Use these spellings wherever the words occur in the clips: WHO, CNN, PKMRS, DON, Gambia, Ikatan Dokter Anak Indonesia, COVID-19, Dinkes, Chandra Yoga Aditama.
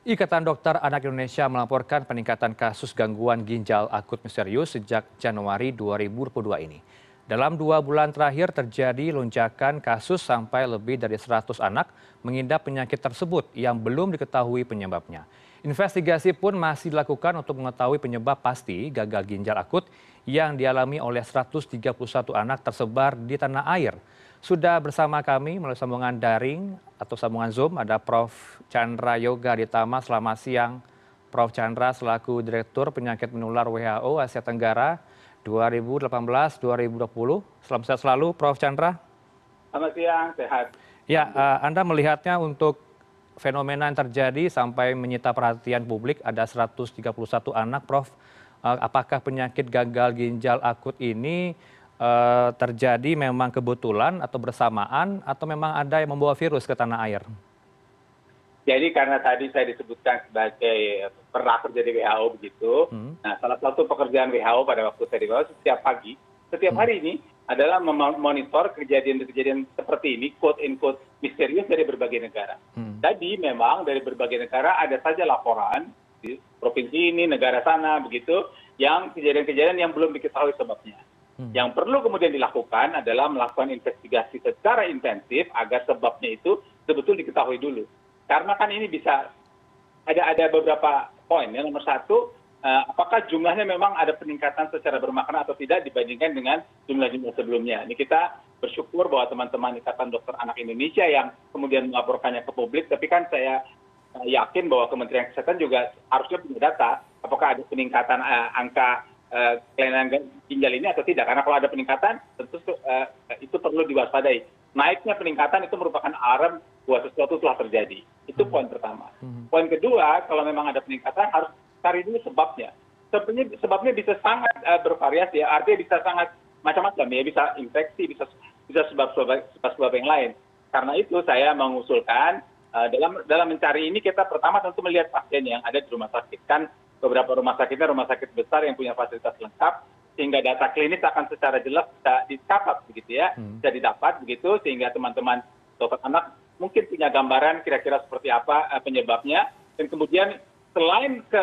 Ikatan Dokter Anak Indonesia melaporkan peningkatan kasus gangguan ginjal akut misterius sejak Januari 2022 ini. Dalam 2 bulan terakhir terjadi lonjakan kasus sampai lebih dari 100 anak mengidap penyakit tersebut yang belum diketahui penyebabnya. Investigasi pun masih dilakukan untuk mengetahui penyebab pasti gagal ginjal akut yang dialami oleh 131 anak tersebar di tanah air. Sudah bersama kami melalui sambungan daring atau sambungan Zoom ada Prof. Chandra Yoga Aditama. Selamat siang, Prof. Chandra, selaku Direktur Penyakit Menular WHO Asia Tenggara 2018-2020. Selamat sehat selalu, Prof. Chandra. Selamat siang, sehat. Ya, Anda melihatnya untuk fenomena yang terjadi sampai menyita perhatian publik ada 131 anak, Prof. Apakah penyakit gagal ginjal akut ini terjadi memang kebetulan atau bersamaan atau memang ada yang membawa virus ke tanah air? Jadi karena tadi saya disebutkan sebagai pernah kerja di WHO begitu, nah salah satu pekerjaan WHO pada waktu saya di WHO setiap hari ini adalah memonitor kejadian-kejadian seperti ini, quote in quote misterius dari berbagai negara. Tadi memang dari berbagai negara ada saja laporan di provinsi ini, negara sana begitu, yang kejadian-kejadian yang belum diketahui sebabnya. Yang perlu kemudian dilakukan adalah melakukan investigasi secara intensif agar sebabnya itu sebetulnya diketahui dulu. Karena kan ini bisa ada beberapa poin. Yang nomor satu, apakah jumlahnya memang ada peningkatan secara bermakna atau tidak dibandingkan dengan jumlah-jumlah sebelumnya. Ini kita bersyukur bahwa teman-teman Ikatan Dokter Anak Indonesia yang kemudian melaporkannya ke publik, tapi kan saya yakin bahwa Kementerian Kesehatan juga harusnya punya data apakah ada peningkatan angka kelainan ginjal ini atau tidak, karena kalau ada peningkatan tentu itu perlu diwaspadai. Naiknya peningkatan itu merupakan alarm bahwa sesuatu telah terjadi. Itu poin pertama. Poin kedua, kalau memang ada peningkatan harus cari dulu sebabnya. Sebabnya bisa sangat bervariasi, artinya bisa sangat macam-macam ya, bisa infeksi, bisa sebab-sebab yang lain. Karena itu saya mengusulkan dalam mencari ini kita pertama tentu melihat pasien yang ada di rumah sakit, kan. Beberapa rumah sakit besar yang punya fasilitas lengkap, sehingga data klinis akan secara jelas bisa dicatat begitu ya, bisa didapat begitu, sehingga teman-teman dokter anak mungkin punya gambaran kira-kira seperti apa penyebabnya, dan kemudian selain ke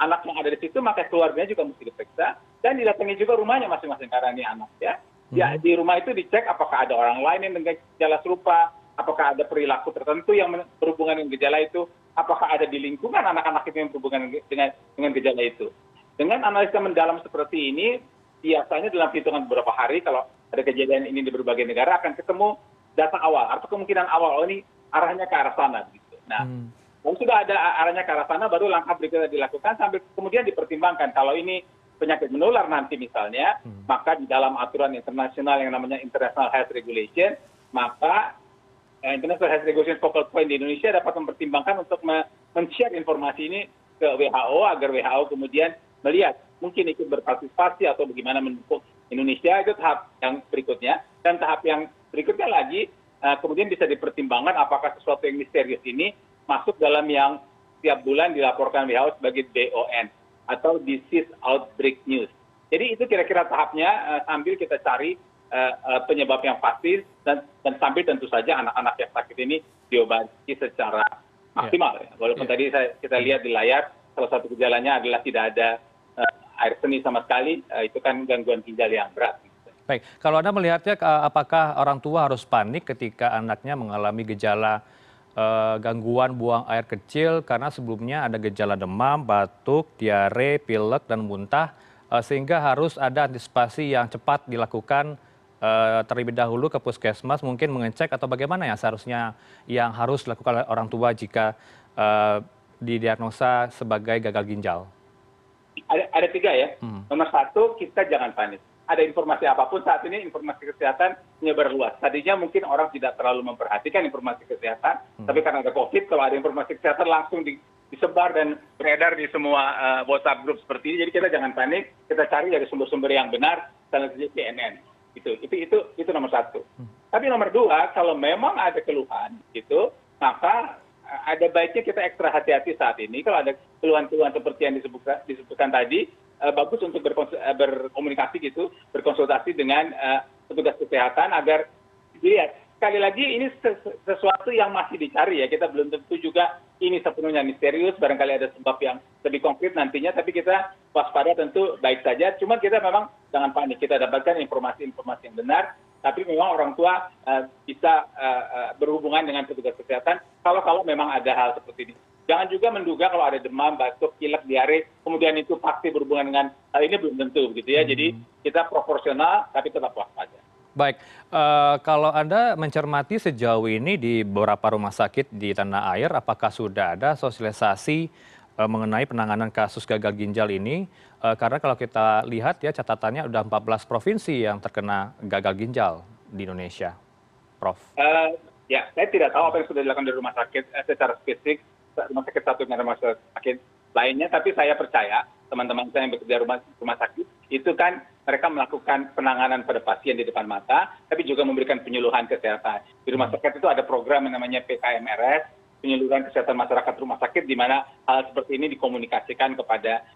anak yang ada di situ, maka keluarganya juga mesti diperiksa, dan didatangi juga rumahnya masing-masing karena ini anak ya. Ya, di rumah itu dicek apakah ada orang lain yang dengan gejala serupa, apakah ada perilaku tertentu yang berhubungan dengan gejala itu, apakah ada di lingkungan anak-anak itu yang berhubungan dengan gejala itu. Dengan analisa mendalam seperti ini, biasanya dalam hitungan beberapa hari, kalau ada kejadian ini di berbagai negara, akan ketemu data awal, atau kemungkinan awal, oh ini arahnya ke arah sana. Gitu. Nah, kalau sudah ada arahnya ke arah sana, baru langkah berikutnya dilakukan, sambil kemudian dipertimbangkan. Kalau ini penyakit menular nanti misalnya, maka di dalam aturan internasional yang namanya International Health Regulation, maka International Health Regulation Focal Point di Indonesia dapat mempertimbangkan untuk men-share informasi ini ke WHO, agar WHO kemudian melihat mungkin ikut berpartisipasi atau bagaimana mendukung Indonesia. Itu tahap yang berikutnya. Dan tahap yang berikutnya lagi, kemudian bisa dipertimbangkan apakah sesuatu yang misterius ini masuk dalam yang setiap bulan dilaporkan WHO sebagai DON, atau Disease Outbreak News. Jadi itu kira-kira tahapnya, sambil kita cari penyebab yang pasti, dan sambil tentu saja anak-anak yang sakit ini diobati secara maksimal. Yeah. Walaupun tadi kita lihat di layar, salah satu gejalanya adalah tidak ada air seni sama sekali, itu kan gangguan ginjal yang berat. Baik, kalau Anda melihatnya, apakah orang tua harus panik ketika anaknya mengalami gejala gangguan buang air kecil, karena sebelumnya ada gejala demam, batuk, diare, pilek, dan muntah, sehingga harus ada antisipasi yang cepat dilakukan terlebih dahulu ke puskesmas, mungkin mengecek, atau bagaimana ya seharusnya yang harus dilakukan oleh orang tua jika didiagnosa sebagai gagal ginjal? Ada 3 ya. Nomor 1, kita jangan panik. Ada informasi apapun saat ini, informasi kesehatan menyebar luas. Tadinya mungkin orang tidak terlalu memperhatikan informasi kesehatan, tapi karena ada COVID, kalau ada informasi kesehatan langsung disebar dan beredar di semua WhatsApp grup seperti ini. Jadi kita jangan panik, kita cari dari sumber-sumber yang benar, salah satunya CNN. Itu nomor 1. Tapi nomor 2, kalau memang ada keluhan gitu, maka ada baiknya kita ekstra hati-hati saat ini. Kalau ada keluhan-keluhan seperti yang disebutkan tadi, bagus untuk berkomunikasi gitu, berkonsultasi dengan petugas kesehatan agar dilihat sekali lagi ini sesuatu yang masih dicari ya, kita belum tentu juga ini sepenuhnya misterius, barangkali ada sebab yang lebih konkret nantinya, tapi kita waspada tentu baik saja, cuman kita memang jangan panik, kita dapatkan informasi-informasi yang benar, tapi memang orang tua bisa berhubungan dengan petugas kesehatan kalau memang ada hal seperti ini. Jangan juga menduga kalau ada demam, batuk, pilek, diare, kemudian itu pasti berhubungan dengan hal ini, belum tentu gitu ya. Jadi kita proporsional tapi tetap waspada. Baik, kalau Anda mencermati sejauh ini di beberapa rumah sakit di tanah air, apakah sudah ada sosialisasi mengenai penanganan kasus gagal ginjal ini? Karena kalau kita lihat ya catatannya sudah 14 provinsi yang terkena gagal ginjal di Indonesia, Prof. Ya, saya tidak tahu apa yang sudah dilakukan di rumah sakit secara spesifik, rumah sakit satu dengan rumah sakit lainnya, tapi saya percaya teman-teman saya yang bekerja rumah sakit itu kan mereka melakukan penanganan pada pasien di depan mata, tapi juga memberikan penyuluhan kesehatan. Di rumah sakit itu ada program yang namanya PKMRS, penyuluhan kesehatan masyarakat rumah sakit, di mana hal seperti ini dikomunikasikan kepada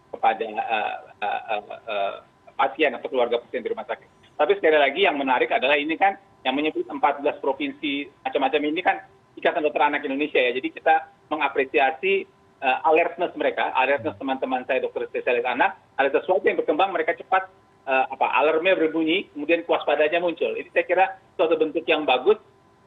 pasien atau keluarga pasien di rumah sakit. Tapi sekali lagi yang menarik adalah ini kan yang menyebut 14 provinsi macam-macam ini kan Ikatan Dokter Anak Indonesia ya, jadi kita mengapresiasi alertness mereka, alertness teman-teman saya dokter spesialis anak, ada sesuatu yang berkembang, mereka cepat alarmnya berbunyi, kemudian kewaspadanya muncul. Ini saya kira suatu bentuk yang bagus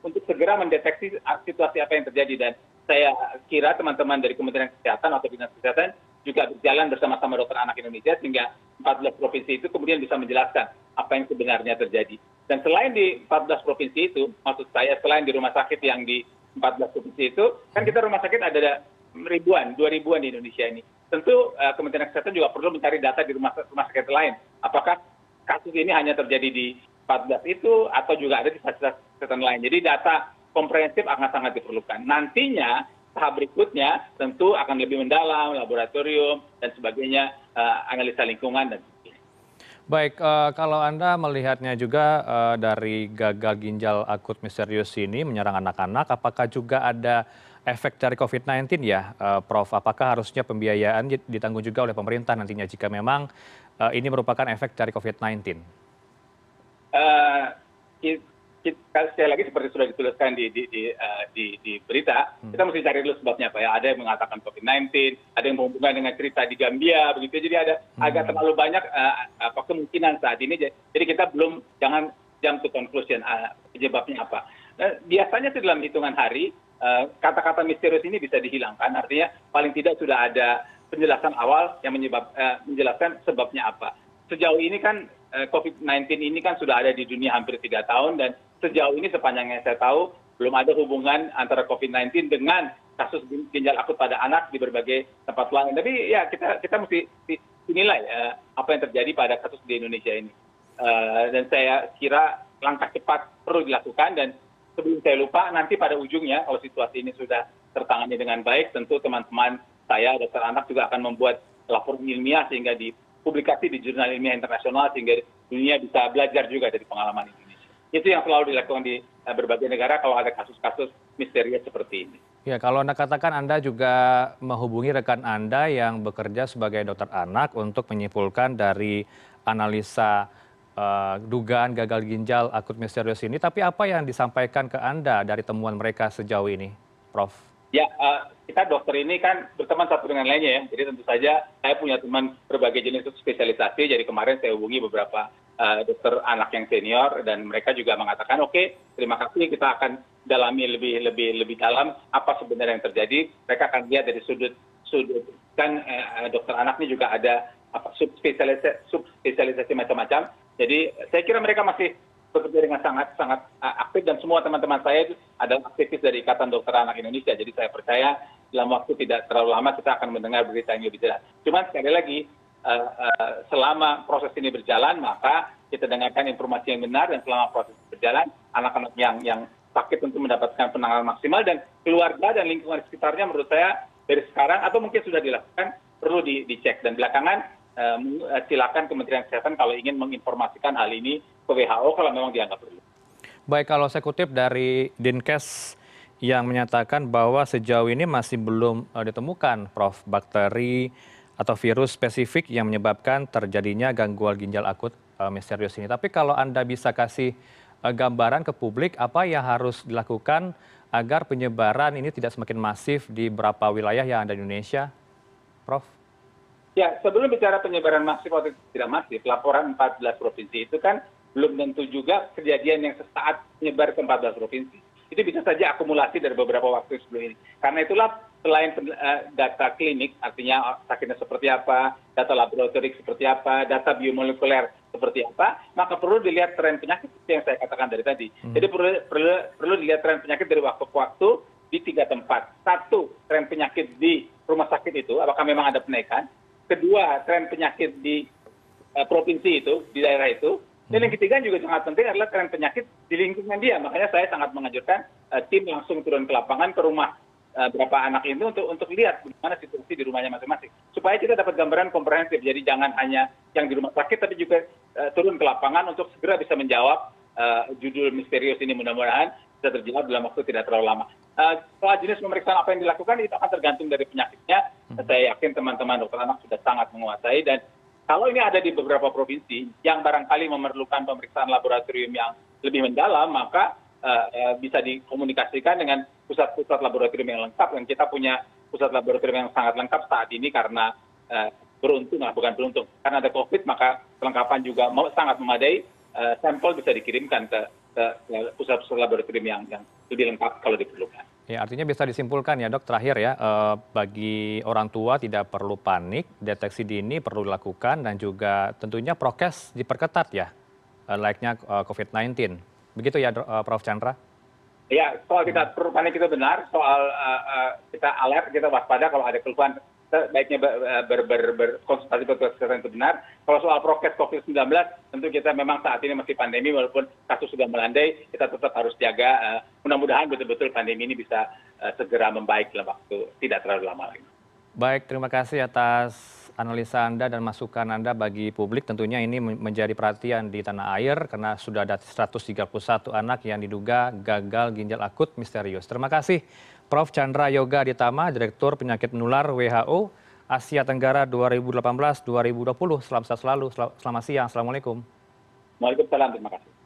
untuk segera mendeteksi situasi apa yang terjadi, dan saya kira teman-teman dari Kementerian Kesehatan atau Dinas Kesehatan juga berjalan bersama-sama Dokter Anak Indonesia sehingga 14 provinsi itu kemudian bisa menjelaskan apa yang sebenarnya terjadi. Dan selain di 14 provinsi itu, maksud saya selain di rumah sakit yang di 14 provinsi itu, kan kita rumah sakit ada ribuan, 2.000-an di Indonesia ini. Tentu Kementerian Kesehatan juga perlu mencari data di rumah sakit lain. Apakah kasus ini hanya terjadi di 14 itu atau juga ada di fasilitas kesehatan lain. Jadi data komprehensif akan sangat diperlukan. Nantinya tahap berikutnya tentu akan lebih mendalam, laboratorium dan sebagainya, analisa lingkungan dan sebagainya. Baik, kalau Anda melihatnya juga dari gagal ginjal akut misterius ini menyerang anak-anak, apakah juga ada efek dari COVID-19 ya, Prof? Apakah harusnya pembiayaan ditanggung juga oleh pemerintah nantinya jika memang ini merupakan efek dari COVID-19? Sekali lagi seperti sudah dituliskan di berita, kita mesti cari dulu sebabnya Pak ya. Ada yang mengatakan COVID-19, ada yang berhubungan dengan cerita di Gambia, begitu. Jadi ada agak terlalu banyak kemungkinan saat ini. Jadi kita belum jangan jump to conclusion penyebabnya apa. Nah, biasanya sih dalam hitungan hari kata-kata misterius ini bisa dihilangkan. Artinya paling tidak sudah ada penjelasan awal yang menjelaskan sebabnya apa. Sejauh ini kan COVID-19 ini kan sudah ada di dunia hampir 3 tahun dan sejauh ini sepanjang yang saya tahu belum ada hubungan antara COVID-19 dengan kasus ginjal akut pada anak di berbagai tempat lain. Tapi ya kita mesti dinilai apa yang terjadi pada kasus di Indonesia ini. Dan saya kira langkah cepat perlu dilakukan, dan sebelum saya lupa nanti pada ujungnya kalau situasi ini sudah tertangani dengan baik, tentu teman-teman saya dokter anak juga akan membuat laporan ilmiah sehingga dipublikasi di jurnal ilmiah internasional sehingga dunia bisa belajar juga dari pengalaman Indonesia. Itu yang selalu dilakukan di berbagai negara kalau ada kasus-kasus misterius seperti ini. Ya, kalau Anda katakan Anda juga menghubungi rekan Anda yang bekerja sebagai dokter anak untuk menyimpulkan dari analisa dugaan gagal ginjal akut misterius ini, tapi apa yang disampaikan ke Anda dari temuan mereka sejauh ini, Prof? Ya, kita dokter ini kan berteman satu dengan lainnya ya, jadi tentu saja saya punya teman berbagai jenis spesialisasi, jadi kemarin saya hubungi beberapa dokter anak yang senior dan mereka juga mengatakan oke, terima kasih, kita akan dalami lebih dalam apa sebenarnya yang terjadi. Mereka akan lihat dari sudut kan dokter anak ini juga ada apa subspesialisasi macam-macam, jadi saya kira mereka masih bekerja dengan sangat aktif, dan semua teman-teman saya itu adalah aktivis dari Ikatan Dokter Anak Indonesia. Jadi saya percaya dalam waktu tidak terlalu lama kita akan mendengar berita yang lebih jelas. Cuman sekali lagi selama proses ini berjalan maka kita dengarkan informasi yang benar, dan selama proses berjalan anak-anak yang sakit untuk mendapatkan penanganan maksimal, dan keluarga dan lingkungan sekitarnya menurut saya dari sekarang atau mungkin sudah dilakukan perlu dicek, dan belakangan silakan Kementerian Kesehatan kalau ingin menginformasikan hal ini ke WHO kalau memang dianggap perlu. Baik, kalau saya kutip dari Dinkes yang menyatakan bahwa sejauh ini masih belum ditemukan, Prof, bakteri atau virus spesifik yang menyebabkan terjadinya gangguan ginjal akut misterius ini. Tapi kalau Anda bisa kasih gambaran ke publik apa yang harus dilakukan agar penyebaran ini tidak semakin masif di beberapa wilayah yang ada di Indonesia, Prof? Ya, sebelum bicara penyebaran masif atau tidak masif, laporan 14 provinsi itu kan belum tentu juga kejadian yang sesaat menyebar ke 14 provinsi. Itu bisa saja akumulasi dari beberapa waktu sebelum ini. Karena itulah selain data klinik, artinya sakitnya seperti apa, data laboratorik seperti apa, data biomolekuler seperti apa, maka perlu dilihat tren penyakit yang saya katakan dari tadi. Jadi perlu dilihat tren penyakit dari waktu ke waktu di 3 tempat. 1, tren penyakit di rumah sakit itu, apakah memang ada penaikan. 2, tren penyakit di provinsi itu, di daerah itu. Dan yang ketiga juga sangat penting adalah tren penyakit di lingkungan dia. Makanya saya sangat menganjurkan tim langsung turun ke lapangan ke rumah berapa anak ini untuk lihat bagaimana situasi di rumahnya masing-masing. Supaya kita dapat gambaran komprehensif. Jadi jangan hanya yang di rumah sakit, tapi juga turun ke lapangan untuk segera bisa menjawab judul misterius ini. Mudah-mudahan bisa terjawab dalam waktu tidak terlalu lama. Soal jenis pemeriksaan apa yang dilakukan itu akan tergantung dari penyakitnya. Saya yakin teman-teman dokter anak sudah sangat menguasai dan kalau ini ada di beberapa provinsi yang barangkali memerlukan pemeriksaan laboratorium yang lebih mendalam, maka bisa dikomunikasikan dengan pusat-pusat laboratorium yang lengkap. Dan kita punya pusat laboratorium yang sangat lengkap saat ini karena bukan beruntung. Karena ada COVID, maka kelengkapan juga sangat memadai, sampel bisa dikirimkan ke pusat-pusat laboratorium yang lebih lengkap kalau diperlukan. Ya, artinya bisa disimpulkan ya dok terakhir ya, bagi orang tua tidak perlu panik, deteksi dini perlu dilakukan dan juga tentunya prokes diperketat ya, layaknya COVID-19. Begitu ya Prof. Chandra? Ya, soal kita perlu panik itu benar, soal kita alert, kita waspada kalau ada keluhan, baiknya berkonsultasi ke kesehatan itu benar. Kalau soal prokes COVID-19, tentu kita memang saat ini masih pandemi, walaupun kasus sudah melandai, kita tetap harus jaga. Mudah-mudahan betul-betul pandemi ini bisa segera membaik dalam waktu tidak terlalu lama lagi. Baik, terima kasih atas analisa Anda dan masukan Anda bagi publik. Tentunya ini menjadi perhatian di tanah air karena sudah ada 131 anak yang diduga gagal ginjal akut misterius. Terima kasih Prof. Chandra Yoga Aditama, Direktur Penyakit Menular WHO Asia Tenggara 2018-2020. Selamat siang, Assalamualaikum. Waalaikumsalam, terima kasih.